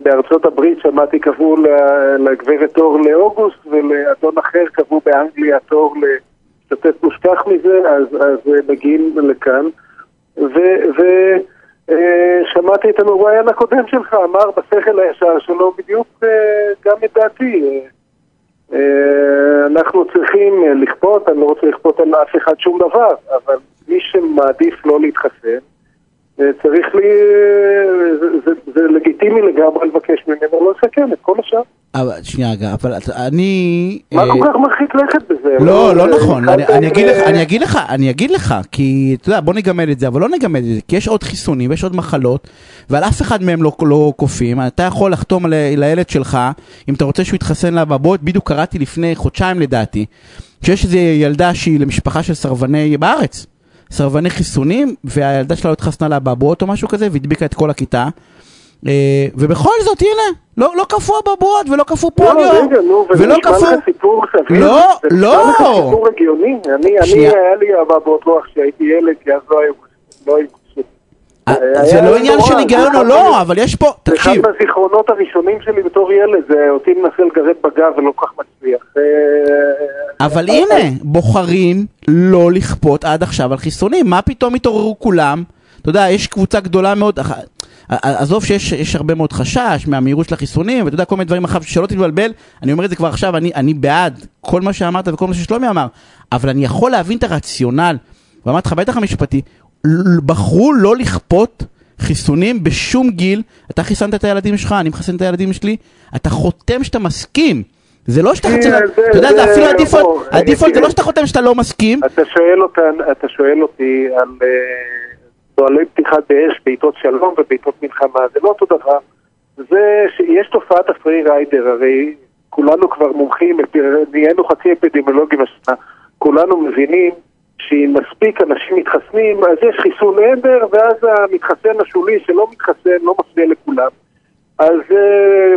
בארצות הברית שמעתי קבעו לגברת תור לאוגוסט, ולאדון אחר קבעו באנגליה תור לשתת מושכח מזה, אז מגיעים לכאן. ושמעתי את המרואיין הקודם שלך, אמר בשכל הישר שלו בדיוק גם את דעתי. אנחנו צריכים לכפות, אני לא רוצה לכפות על אף אחד שום דבר, אבל מי שמעדיף לא להתחסן, צריך לי, זה לגיטימי לגמרי לבקש ממנו, לא לסכן את כל השאר. אבל שנייה רגע, אבל אני... מה כל כך מרחיק לכת בזה? לא, לא נכון, אני אגיד לך, כי אתה יודע, בוא נגמד את זה, אבל לא נגמד את זה, כי יש עוד חיסונים, יש עוד מחלות, ועל אף אחד מהם לא קופים, אתה יכול לחתום לילד שלך, אם אתה רוצה שהוא יתחסן לה בבית, בדיוק קראתי לפני חודשיים לדעתי, שיש איזו ילדה שהיא למשפחה של סרבני בארץ, סרבני חיסונים, והילדה שלה התחסנה לה בבועות או משהו כזה, והדביקה את כל הכיתה, ובכל זאת, הנה, לא קפו בבועות, ולא קפו פוליו, ולא קפו... לא, זה סיפור הגיוני, היה לי בבועות רוח שהייתי ילד, כי אז לא היו... זה לא עניין של היגיון או לא, אבל יש פה... תקשיב. אחד מהזיכרונות הראשונים שלי בתור ילד, זה אותי מנסה לגרד בגב ולא כל כך מצליח. אבל הנה, בוחרים לא לכפות עד עכשיו על חיסונים. מה פתאום התעוררו כולם? אתה יודע, יש קבוצה גדולה מאוד... עזוב שיש הרבה מאוד חשש מהמהירות של החיסונים, ואתה יודע, כל מיני דברים אחר שלא תתבלבל. אני אומר את זה כבר עכשיו, אני בעד כל מה שאמרת וכל מה ששלומי אמר, אבל אני יכול להבין את הרציונל. ואמרת לך, בטח המשפטי, בחרו לא לכפות חיסונים בשום גיל. אתה חיסנת את הילדים שלך, אני מחסן את הילדים שלי, אתה חותם שאתה מסכים. זה לא שאתה חותם, אתה יודע, זה אפילו הדיפולט, זה לא שאתה חותם שאתה לא מסכים. אתה שואל אותי על נוהלי פתיחת באש בעיתות שלום ובעיתות מלחמה, זה לא אותו דבר. זה שיש תופעת הפרי ריידר, הרי כולנו כבר מומחים, נהיינו חצי אפידמיולוגים השנה, כולנו מבינים שאם מספיק אנשים מתחסנים, אז יש חיסון עדר, ואז המתחסן השולי שלא מתחסן, לא מפנה לכולם. אז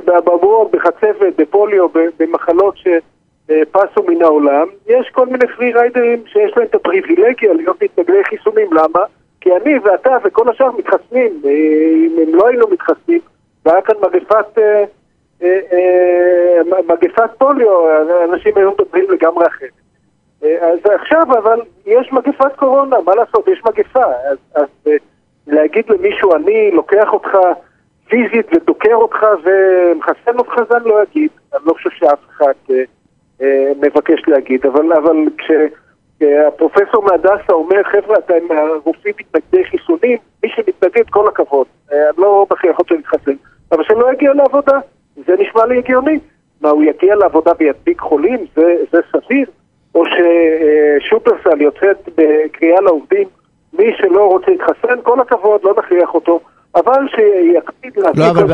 באבעבועות, בחצבת, בפוליו, במחלות שפסו מן העולם, יש כל מיני פרי ריידרים שיש להם את הפריבילגיה להיות מתנגדי חיסונים. למה? כי אני ואתה וכל השאר מתחסנים. אם הם לא היינו מתחסנים, והיה כאן מגפת פוליו, אנשים היו מדברים לגמרי אחרת. אז עכשיו, אבל יש מגפת קורונה, מה לעשות, יש מגפה. אז להגיד למישהו, אני לוקח אותך פיזית ודוקר אותך ומחסן אותך, זה אני לא אגיד. אני לא חושב שאף אחד מבקש להגיד. אבל כשהפרופסור מהדסה אומר, חבר'ה, אתם הרופאים מתנגדי חיסונים, מי שמתנגד, כל הכבוד. אני לא בכלל יכול להתחסן. אבל שלא יגיע לעבודה, זה נשמע לי הגיוני. מה, הוא יגיע לעבודה וידביק חולים? זה סביר? או ששופרסל יוצאת בקריאה לעובדים, מי שלא רוצה להתחסן, כל הכבוד, לא נכריח אותו, אבל שיקפיד להדביק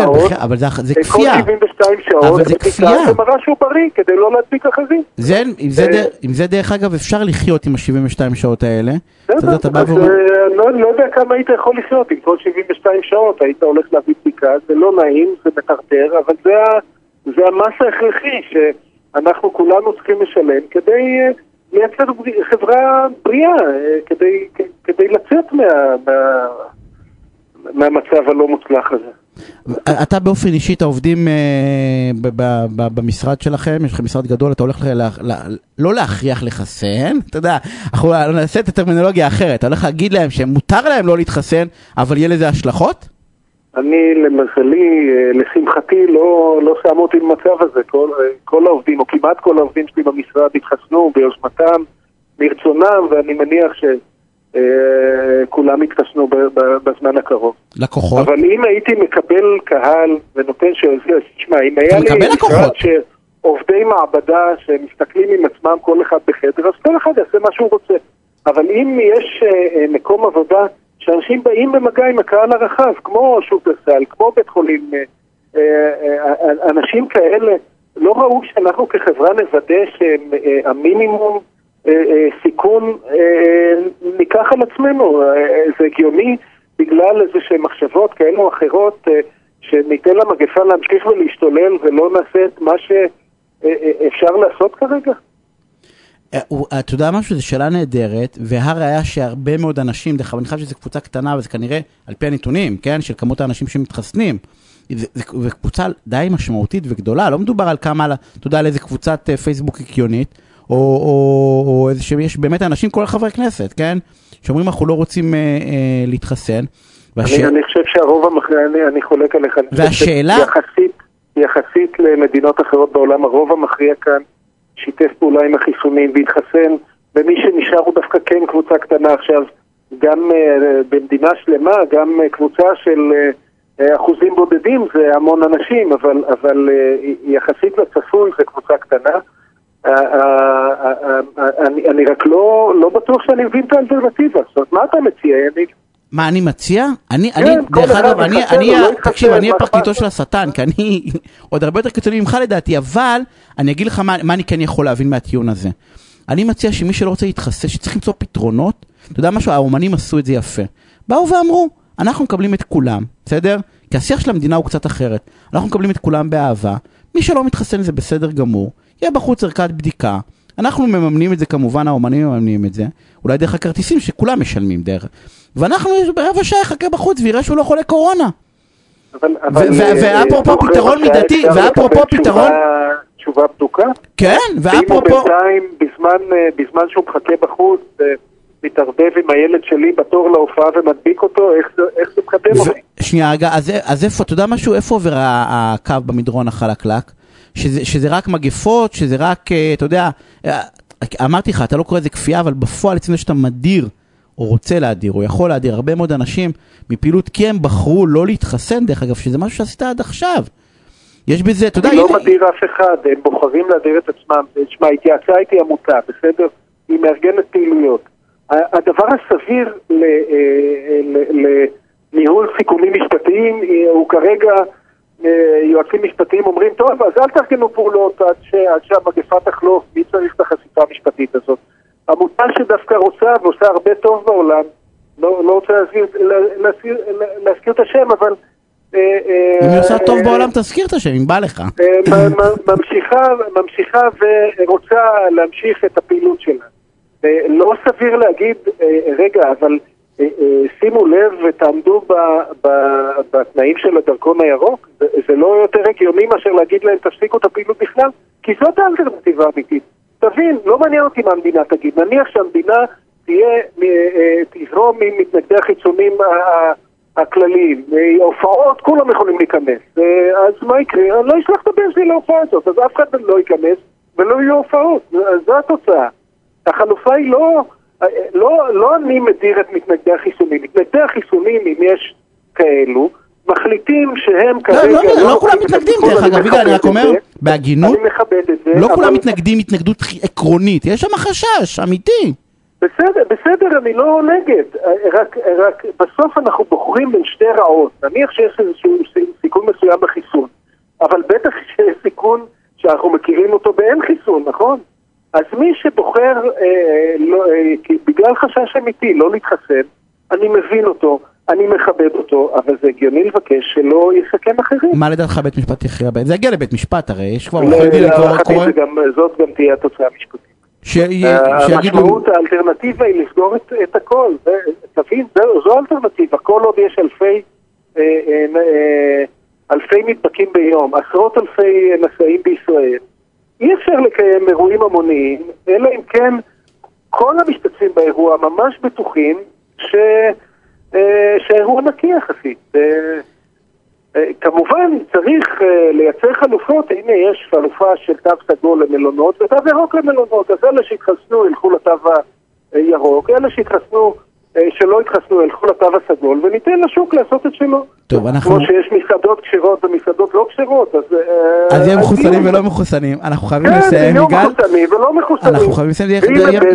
שעות, זה כפייה. כל 72 שעות, זה מראה שהוא בריא, כדי לא להדביק החזים. אם זה דרך אגב, אפשר לחיות עם ה-72 שעות האלה. לא יודע כמה היית יכול לחיות, עם כל 72 שעות היית הולך להביא בדיקה, זה לא נעים, זה מטרטר, אבל זה המסה הכרחי ש... אנחנו כולנו צריכים לשלם כדי לייצר חברה בריאה, כדי לצאת מהמצב הלא מוצלח הזה. אתה באופן אישי, את העובדים במשרד שלכם, יש לכם משרד גדול, אתה הולך לא להכריח לחסן, אתה יודע, אנחנו נעשה את הטרמינולוגיה האחרת, אתה הולך להגיד להם שמותר להם לא להתחסן, אבל יהיה לזה השלכות? אני למזלי, לשמחתי, לא שעמות עם מצב הזה, כל העובדים, או כמעט כל העובדים שלי במשרד התחסנו ביושמתם, מרצונם, ואני מניח ש... כולם התחסנו בזמן הקרוב. לקוחות? אבל אם הייתי מקבל קהל ונותן ששמע, אם היה לי לקוחות שעובדי מעבדה שמסתכלים עם עצמם כל אחד בחדר, אז כל אחד יעשה מה שהוא רוצה. אבל אם יש מקום עבודה שאנשים באים במגע עם הקהל הרחב, כמו שופרסל, כמו בית חולים, אנשים כאלה לא ראו שאנחנו כחברה נוודא שהמינימום סיכון ניקח על עצמנו, זה הגיוני בגלל איזה שהן מחשבות כאלו או אחרות שניתן למגפה להמשיך ולהשתולל ולא נעשה את מה שאפשר לעשות כרגע. אתה יודע משהו, זו שאלה נהדרת, והראיה שהרבה מאוד אנשים, אני חושב שזו קבוצה קטנה וזה כנראה על פי הנתונים, כן, של כמות האנשים שמתחסנים, זו קבוצה די משמעותית וגדולה, לא מדובר על כמה, אתה יודע, על איזה קבוצת פייסבוק עקיונית, או איזה שיש באמת אנשים, כל חברי כנסת, כן? שאומרים, אנחנו לא רוצים להתחסן. אני חושב שהרוב המכריע, אני חולק עליך. והשאלה? יחסית למדינות אחרות בעולם, הרוב המכריע כאן שיתף פעולה עם החיסונים והתחסן, ומי שנשאר הוא דווקא כן קבוצה קטנה. עכשיו, גם במדינה שלמה, גם קבוצה של אחוזים בודדים, זה המון אנשים, אבל יחסית לצפוי זה קבוצה קטנה. אני רק לא בטוח שאני מבין את האלטרנטיבה. זאת אומרת, מה אתה מציע, יניב? מה אני מציע? תקשיב, אני הפרקליטו של השטן, כי אני עוד הרבה יותר קיצוני ממך לדעתי, אבל אני אגיד לך מה אני כן יכול להבין מהטיעון הזה. אני מציע שמי שלא רוצה להתחסן, שצריך למצוא פתרונות, אתה יודע משהו, האומנים עשו את זה יפה. באו ואמרו, אנחנו מקבלים את כולם, בסדר? כי השיח של המדינה הוא קצת אחרת. אנחנו מקבלים את כולם באהבה. מי שלא מתחסן זה בסדר גמור. יהיה בחוץ ערכת בדיקה, אנחנו מממנים את זה כמובן, האומנים מממנים את זה, אולי דרך הכרטיסים שכולם משלמים דרך, ואנחנו ברבע שעה יחכה בחוץ ויראה שהוא לא חולה קורונה. ואפרופו פתרון מידתי, ואפרופו פתרון... תשובה בדוקה? כן, ואפרופו... אם הוא בינתיים, בזמן שהוא מחכה בחוץ, מתערבב עם הילד שלי בתור להופעה ומדביק אותו, איך זה מחתם אותי? שנייה, רגע, אז איפה, אתה יודע משהו, איפה עובר הקו במדרון החלקלק? שזה רק מגפות, שזה רק, אתה יודע, אמרתי לך, אתה לא קורא את זה כפייה, אבל בפועל עצם זה שאתה מדיר, או רוצה להדיר, או יכול להדיר, הרבה מאוד אנשים מפעילות, כי הם בחרו לא להתחסן, דרך אגב, שזה משהו שעשית עד עכשיו. יש בזה, אתה יודע... אני לא מדיר אף אחד, הם בוחרים להדיר את עצמם. תשמע, התייעצה איתי עמותה, בסדר? היא מארגנת פעילויות. הדבר הסביר לניהול סיכונים משפטיים הוא כרגע... יועצים משפטיים אומרים, טוב, אז אל תארגנו פעולות עד שהמגפה תחלוף, מי צריך את החשיפה המשפטית הזאת. עמותה שדווקא רוצה ועושה הרבה טוב בעולם, לא רוצה להזכיר את השם, אבל... אם היא עושה טוב בעולם, תזכיר את השם, אם בא לך. ממשיכה ורוצה להמשיך את הפעילות שלה. לא סביר להגיד, רגע, אבל שימו לב ותעמדו בתנאים של הדרכון הירוק, זה לא יותר הגיוני מאשר להגיד להם תפסיקו את הפעילות בכלל, כי זאת האלטרנטיבה האמיתית. תבין, לא מעניין אותי מה המדינה תגיד, נניח שהמדינה תזרום ממתנגדי החיצונים הכלליים, הופעות כולם יכולים להיכנס, אז מה יקרה? אני לא אשלח את הבן שלי להופעה הזאת, אז אף אחד לא ייכנס ולא יהיו הופעות, אז זו התוצאה. החלופה היא לא אני מדיר את מתנגדי החיסונים. מתנגדי החיסונים, אם יש כאלו, מחליטים שהם כרגע... לא כולם מתנגדים, דרך אגב, בגלל, אני רק אומר, בהגינות, לא כולם מתנגדים התנגדות עקרונית, יש שם חשש, אמיתי. בסדר, אני לא נגד, רק בסוף אנחנו בוחרים בין שתי רעות. נניח שיש איזשהו סיכון מסוים בחיסון, אבל בטח שיש סיכון שאנחנו מכירים אותו באין חיסון, נכון? אז מי שבוחר, בגלל חשש אמיתי, לא להתחסן, אני מבין אותו, אני מכבד אותו, אבל זה הגיוני לבקש שלא יסכן אחרים. מה לדעתך בית משפט יכריע? זה יגיע לבית משפט הרי, יש כבר... זאת גם תהיה התוצאה המשפטית. המשמעות, האלטרנטיבה היא לסגור את הכל. תבין, זו אלטרנטיבה. כל עוד יש אלפי אלפי נדבקים ביום, עשרות אלפי נשאים בישראל, אי אפשר לקיים אירועים המוניים, אלא אם כן כל המשתתפים באירוע ממש בטוחים שהאירוע נקי יחסית. כמובן צריך לייצר חלופות, הנה יש חלופה של תו סגול למלונות ותו ירוק למלונות, אז אלה שהתחסנו ילכו לתו הירוק, אלה שהתחסנו שלא התחסנו ילכו לתו הסגול, וניתן לשוק לעשות את שלו. טוב, אנחנו... כמו שיש מסעדות כשרות ומסעדות לא כשרות, אז יהיה מחוסנים ולא מחוסנים. אנחנו חייבים לסיים, יגאל. כן, יהיו מחוסנים ולא מחוסנים. אנחנו חייבים לסיים,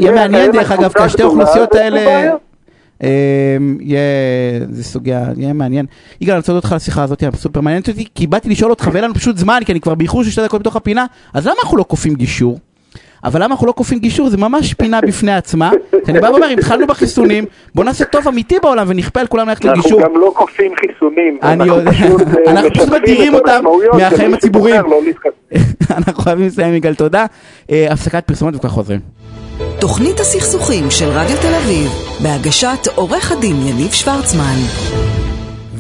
יהיה מעניין דרך אגב, כי השתי אוכלוסיות האלה... זה סוגיה, יהיה מעניין. יגאל, אני רוצה לדעת לך על השיחה הזאת, סופר מעניינת אותי, כי באתי לשאול אותך, ואין לנו פשוט זמן, כי אני כבר באיחור ששתי דקות בתוך הפינה, אז למה אנחנו לא קופים גישור? אבל למה אנחנו לא קופים גישור? זה ממש פינה בפני עצמה. אני בא ואומר, אם התחלנו בחיסונים, בוא נעשה טוב אמיתי בעולם ונכפה על כולם ללכת לגישור. אנחנו גם לא קופים חיסונים. אנחנו פשוט מדירים אותם מהחיים הציבוריים. אנחנו חייבים לסיים, יגאל, תודה. הפסקת פרסומות וכך חוזרים. תוכנית הסכסוכים של רדיו תל אביב, בהגשת עורך הדין יניב שוורצמן.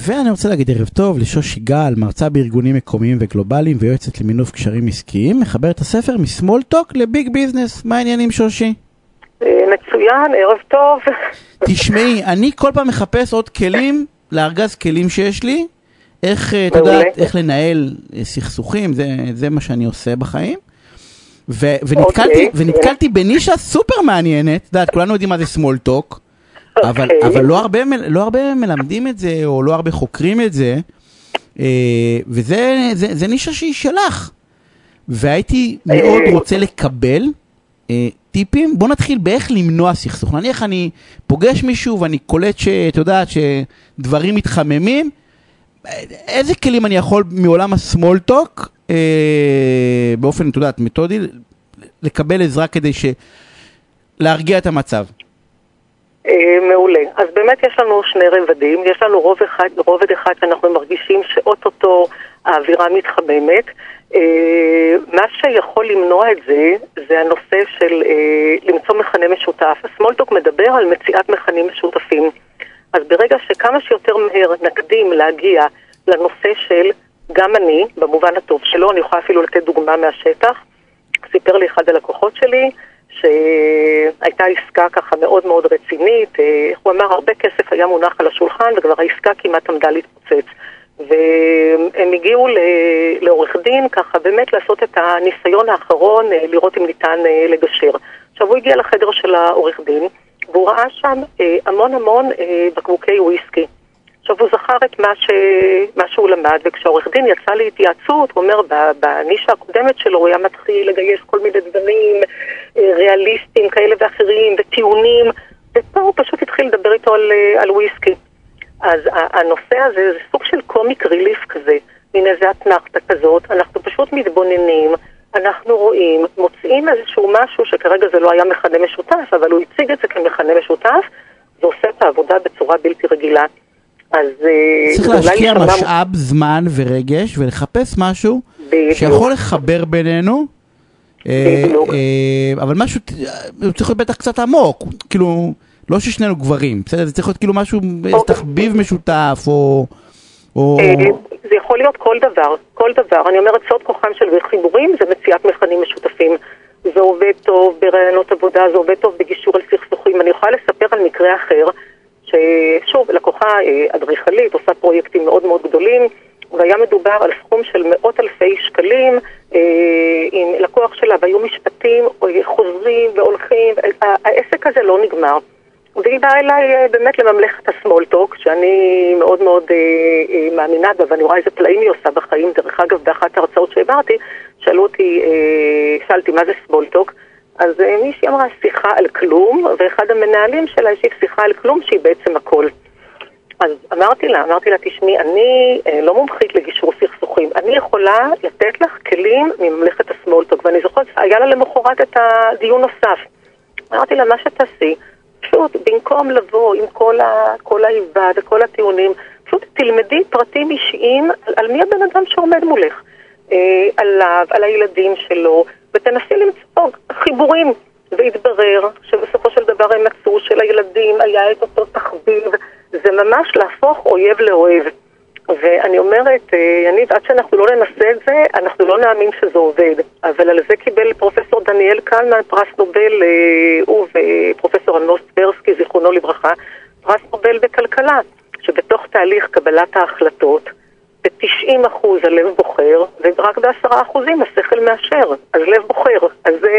ואני רוצה להגיד ערב טוב לשושי גל, מרצה בארגונים מקומיים וגלובליים ויועצת למינוף קשרים עסקיים, מחברת הספר מסמול טוק לביג ביזנס. מה העניינים, שושי? מצוין, ערב טוב. תשמעי, אני כל פעם מחפש עוד כלים לארגז כלים שיש לי, איך לנהל סכסוכים, זה מה שאני עושה בחיים. ונתקלתי בנישה סופר מעניינת, דעת, כולנו יודעים מה זה סמול טוק, אבל לא הרבה מלמדים את זה, או לא הרבה חוקרים את זה, וזה נישה שהיא שלך, והייתי מאוד רוצה לקבל טיפים. בוא נתחיל באיך למנוע סכסוך. נניח אני פוגש מישהו ואני קולט שאת יודעת שדברים מתחממים, איזה כלים אני יכול מעולם הסמול טוק באופן, את יודעת, מתודי, לקבל עזרה כדי להרגיע את המצב? מעולה. אז באמת יש לנו שני רבדים. יש לנו רובד אחד שאנחנו מרגישים שאוטוטו האווירה מתחממת. מה שיכול למנוע את זה, זה הנושא של למצוא מכנה משותף. הסמולטוק מדבר על מציאת מכנים משותפים. אז ברגע שכמה שיותר מהר נקדים להגיע לנושא של גם אני, במובן הטוב שלו, אני יכולה אפילו לתת דוגמה מהשטח. סיפר לי אחד הלקוחות שלי, שהייתה עסקה ככה מאוד מאוד רצינית. הוא אמר, הרבה כסף היה מונח על השולחן, וכבר העסקה כמעט עמדה להתפוצץ. והם הגיעו לעורך דין, ככה באמת לעשות את הניסיון האחרון, לראות אם ניתן לגשר. עכשיו הוא הגיע לחדר של העורך דין, והוא ראה שם המון בקבוקי וויסקי. עכשיו הוא זכר את מה שהוא למד, וכשהעורך דין יצא להתייעצות, הוא אומר, בנישה הקודמת שלו הוא היה מתחיל לגייס כל מיני דברים ריאליסטים כאלה ואחרים, וטיעונים, ופה הוא פשוט התחיל לדבר איתו על וויסקי. אז הנושא הזה זה סוג של קומיק ריליף כזה, מן איזה התנחת כזאת, אנחנו פשוט מתבוננים, אנחנו רואים, מוצאים איזשהו משהו שכרגע זה לא היה מכנה משותף, אבל הוא הציג את זה כמכנה משותף, ועושה את העבודה בצורה בלתי רגילה. צריך להשקיע משאב, זמן ורגש ולחפש משהו שיכול לחבר בינינו, אבל משהו צריך להיות בטח קצת עמוק, כאילו לא ששנינו גברים, בסדר? זה צריך להיות כאילו משהו, תחביב משותף, או זה יכול להיות כל דבר. אני אומרת, סוד כוחם של חיבורים זה מציאת מכנים משותפים. זה עובד טוב ברעיונות עבודה, זה עובד טוב בגישור על סכסוכים. אני יכולה לספר על מקרה אחר, ששוב, לקוחה אדריכלית עושה פרויקטים מאוד מאוד גדולים, והיה מדובר על סכום של מאות אלפי שקלים עם לקוח שלה, והיו משפטים חוזרים והולכים, העסק הזה לא נגמר. והיא באה אליי באמת לממלכת הסמולטוק, שאני מאוד מאוד מאמינה בה, ואני רואה איזה פלאים היא עושה בחיים. דרך אגב, באחת ההרצאות שהעברתי, שאלתי מה זה סמולטוק, אז מישהי אמרה שיחה על כלום, ואחד המנהלים שלה השיב שיחה על כלום שהיא בעצם הכל. אז אמרתי לה, תשמעי, אני לא מומחית לגישור סכסוכים, אני יכולה לתת לך כלים מממלכת הסמולטוק, ואני זוכרת, היה לה למחרת את הדיון נוסף. אמרתי לה, מה שתעשי, פשוט במקום לבוא עם כל העיבד וכל הטיעונים, פשוט תלמדי פרטים אישיים על מי הבן אדם שעומד מולך, עליו, על הילדים שלו, ותנסי למצוא חיבורים, והתברר שבסופו של דבר הם מצאו שלילדים היה את אותו תחביב. זה ממש להפוך אויב לאוהב. ואני אומרת, יניב, עד שאנחנו לא ננסה את זה, אנחנו לא נאמין שזה עובד. אבל על זה קיבל פרופסור דניאל קלמן פרס נובל, הוא ופרופסור אמוס טברסקי, זיכרונו לברכה, פרס נובל בכלכלה, שבתוך תהליך קבלת ההחלטות, ב-90% הלב בוחר, ורק ב10% השכל מאשר. אז לב בוחר, אז זה...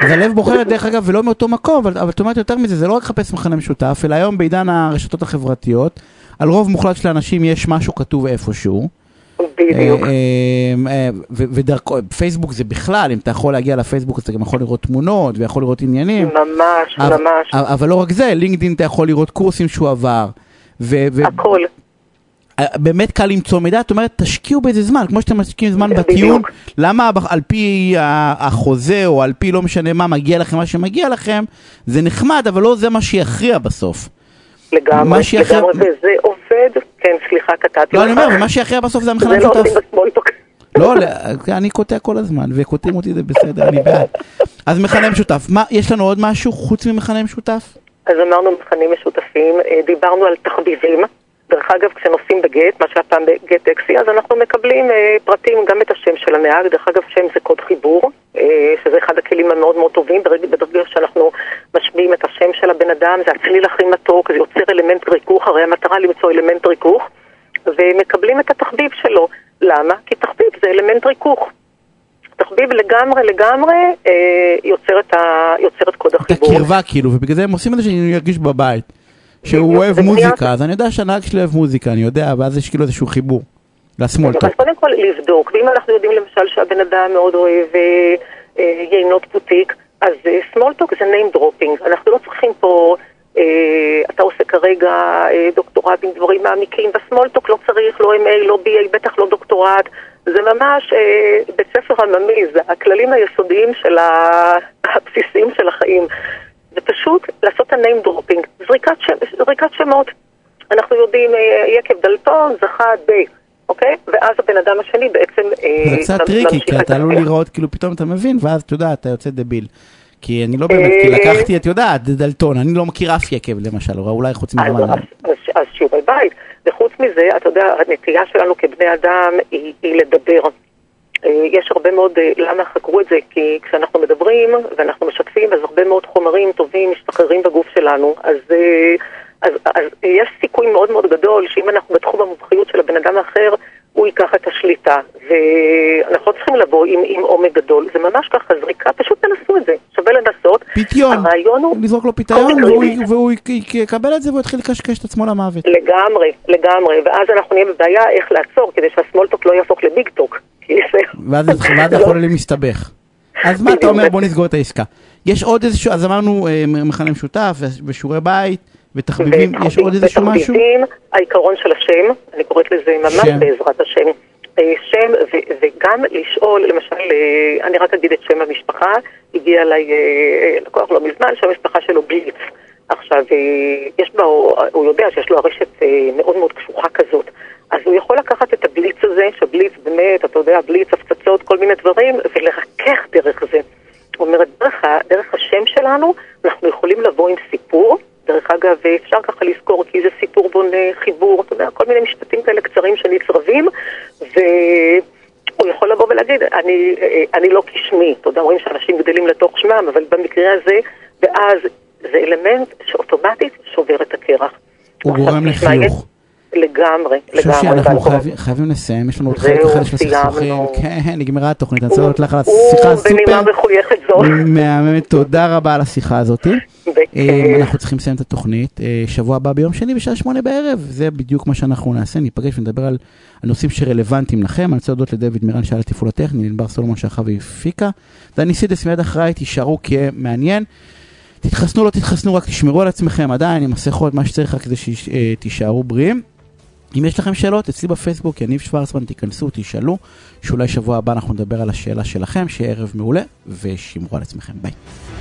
הלב בוחרת דרך אגב ולא מאותו מקום, אבל זאת אומרת יותר מזה, זה לא רק חפש מכנה משותף, אלא היום בעידן הרשתות החברתיות, על רוב מוחלט של האנשים יש משהו כתוב איפשהו. בדיוק. ודרכו, פייסבוק זה בכלל, אם אתה יכול להגיע לפייסבוק, אתה גם יכול לראות תמונות ויכול לראות עניינים. ממש, ממש. אבל לא רק זה, לינקדין אתה יכול לראות קורסים שהוא עבר. הכל. באמת קל למצוא מידע, זאת אומרת, תשקיעו באיזה זמן, כמו שאתם משקיעים זמן בטיעון, למה על פי החוזה או על פי לא משנה מה מגיע לכם, מה שמגיע לכם, זה נחמד, אבל לא זה מה שיכריע בסוף. לגמרי, זה עובד, כן, סליחה, קטעתי. לא, אני אומר, ומה שיכריע בסוף זה המחנה המשותף. זה לא עובדים בסמולטוק. לא, אני קוטע כל הזמן, וקוטעים אותי, זה בסדר, אני בעד. אז מחנה משותף, יש לנו עוד משהו חוץ ממחנה משותף? אז אמרנו מחנים משותפים, דיברנו על תחביבים. דרך אגב, כשנוסעים בגט, מה שהפעם בגט טקסי, אז אנחנו מקבלים פרטים, גם את השם של הנהג, דרך אגב, שם זה קוד חיבור, שזה אחד הכלים המאוד מאוד טובים, בדרגע שאנחנו משמיעים את השם של הבן אדם, זה הצליל הכי מתוק, זה יוצר אלמנט ריכוך, הרי המטרה למצוא אלמנט ריכוך, ומקבלים את התחביב שלו. למה? כי תחביב זה אלמנט ריכוך. תחביב לגמרי יוצר את קוד החיבור. את הקרבה כאילו, ובגלל זה הם עושים את זה שאני ארגיש בבית. שהוא אוהב מוזיקה, אז אני יודע שהנהג שלי אוהב מוזיקה, אני יודע, ואז יש כאילו איזשהו חיבור לשמאלטוק. אז קודם כל לבדוק, ואם אנחנו יודעים למשל שהבן אדם מאוד אוהב יינות בוטיק, אז שמאלטוק זה name dropping, אנחנו לא צריכים פה, אתה עושה כרגע דוקטורט עם דברים מעמיקים, בשמאלטוק לא צריך, לא MA, לא BA, בטח לא דוקטורט, זה ממש בית ספר עממי, זה הכללים היסודיים של הבסיסיים של החיים. זה פשוט לעשות ה-name dropping, זריקת שמות. אנחנו יודעים, יקב דלתון, זכה ב, אוקיי? ואז הבן אדם השני בעצם... זה קצת טריקי, כי אתה עלול לראות, כאילו פתאום אתה מבין, ואז אתה יודע, אתה יוצא דביל. כי אני לא באמת, כי לקחתי, את יודעת, דלתון, אני לא מכיר אף יקב למשל, אולי חוץ מרמן. אז שיעורי בית, וחוץ מזה, אתה יודע, הנטייה שלנו כבני אדם היא לדבר. יש הרבה מאוד, למה חקרו את זה? כי כשאנחנו מדברים ואנחנו משתפים, אז הרבה מאוד חומרים טובים משתחררים בגוף שלנו. אז יש סיכוי מאוד מאוד גדול שאם אנחנו בתחום המומחיות של הבן אדם האחר, הוא ייקח את השליטה. ואנחנו צריכים לבוא עם עומק גדול. זה ממש ככה זריקה, פשוט תנסו את זה. שווה לנסות. פיתיון. הרעיון הוא... נזרוק לו פיתיון והוא יקבל את זה והוא יתחיל לקשקש את עצמו למוות. לגמרי, לגמרי. ואז אנחנו נהיה בבעיה איך לעצור, כדי שהסמולטוק לא יהפוך לביג טוק. ואז אתה יכול להסתבך. אז מה אתה אומר? בוא נסגור את העסקה. יש עוד איזשהו, אז אמרנו מחנה משותף ושיעורי בית ותחביבים, יש עוד איזשהו משהו? העיקרון של השם, אני קוראת לזה ממש בעזרת השם. שם וגם לשאול, למשל, אני רק אגיד את שם המשפחה, הגיע אליי לקוח לא מזמן, שם המשפחה שלו בליץ. עכשיו, הוא יודע שיש לו הרשת מאוד מאוד קשוחה כזאת. אז הוא יכול לקחת את הבליץ הזה, שבליץ באמת, אתה יודע, בליץ, הפצצות, כל מיני דברים, ולרכך דרך זה. הוא אומר, דרך השם שלנו, אנחנו יכולים לבוא עם סיפור, דרך אגב, אפשר ככה לזכור, כי זה סיפור בונה חיבור, אתה יודע, כל מיני משפטים כאלה קצרים שנצרבים, והוא יכול לבוא ולהגיד, אני לא כשמי, אתה יודע, אומרים שאנשים גדלים לתוך שמם, אבל במקרה הזה, ואז זה אלמנט שאוטומטית שובר את הקרח. הוא גורם לחיוך. לגמרי, לגמרי. אנחנו חייבים לסיים, יש לנו עוד חלק אחד של הסכסוכים. כן, נגמרה התוכנית, אני רוצה להודות לך על השיחה סופר. בנימה מחויכת זאת. מהממת, תודה רבה על השיחה הזאת. אנחנו צריכים לסיים את התוכנית. שבוע הבא ביום שני בשעה 8 בערב, זה בדיוק מה שאנחנו נעשה, ניפגש ונדבר על נושאים שרלוונטיים לכם. אני רוצה להודות לדוד מירן שעל התפעול הטכני, לנבר סולומון שאחר והפיקה. ואני סידס מיד אחריי, תישארו כמעניין. תתחסנו, לא תתחסנו, רק תשמרו על עצמכם, עדיין עם מסכות, מה שצריך רק כדי שתישארו בריאים. אם יש לכם שאלות, אצלי בפייסבוק, יניב שוורצמן, תיכנסו, תשאלו, שאולי שבוע הבא אנחנו נדבר על השאלה שלכם, שערב מעולה, ושמרו על עצמכם, ביי.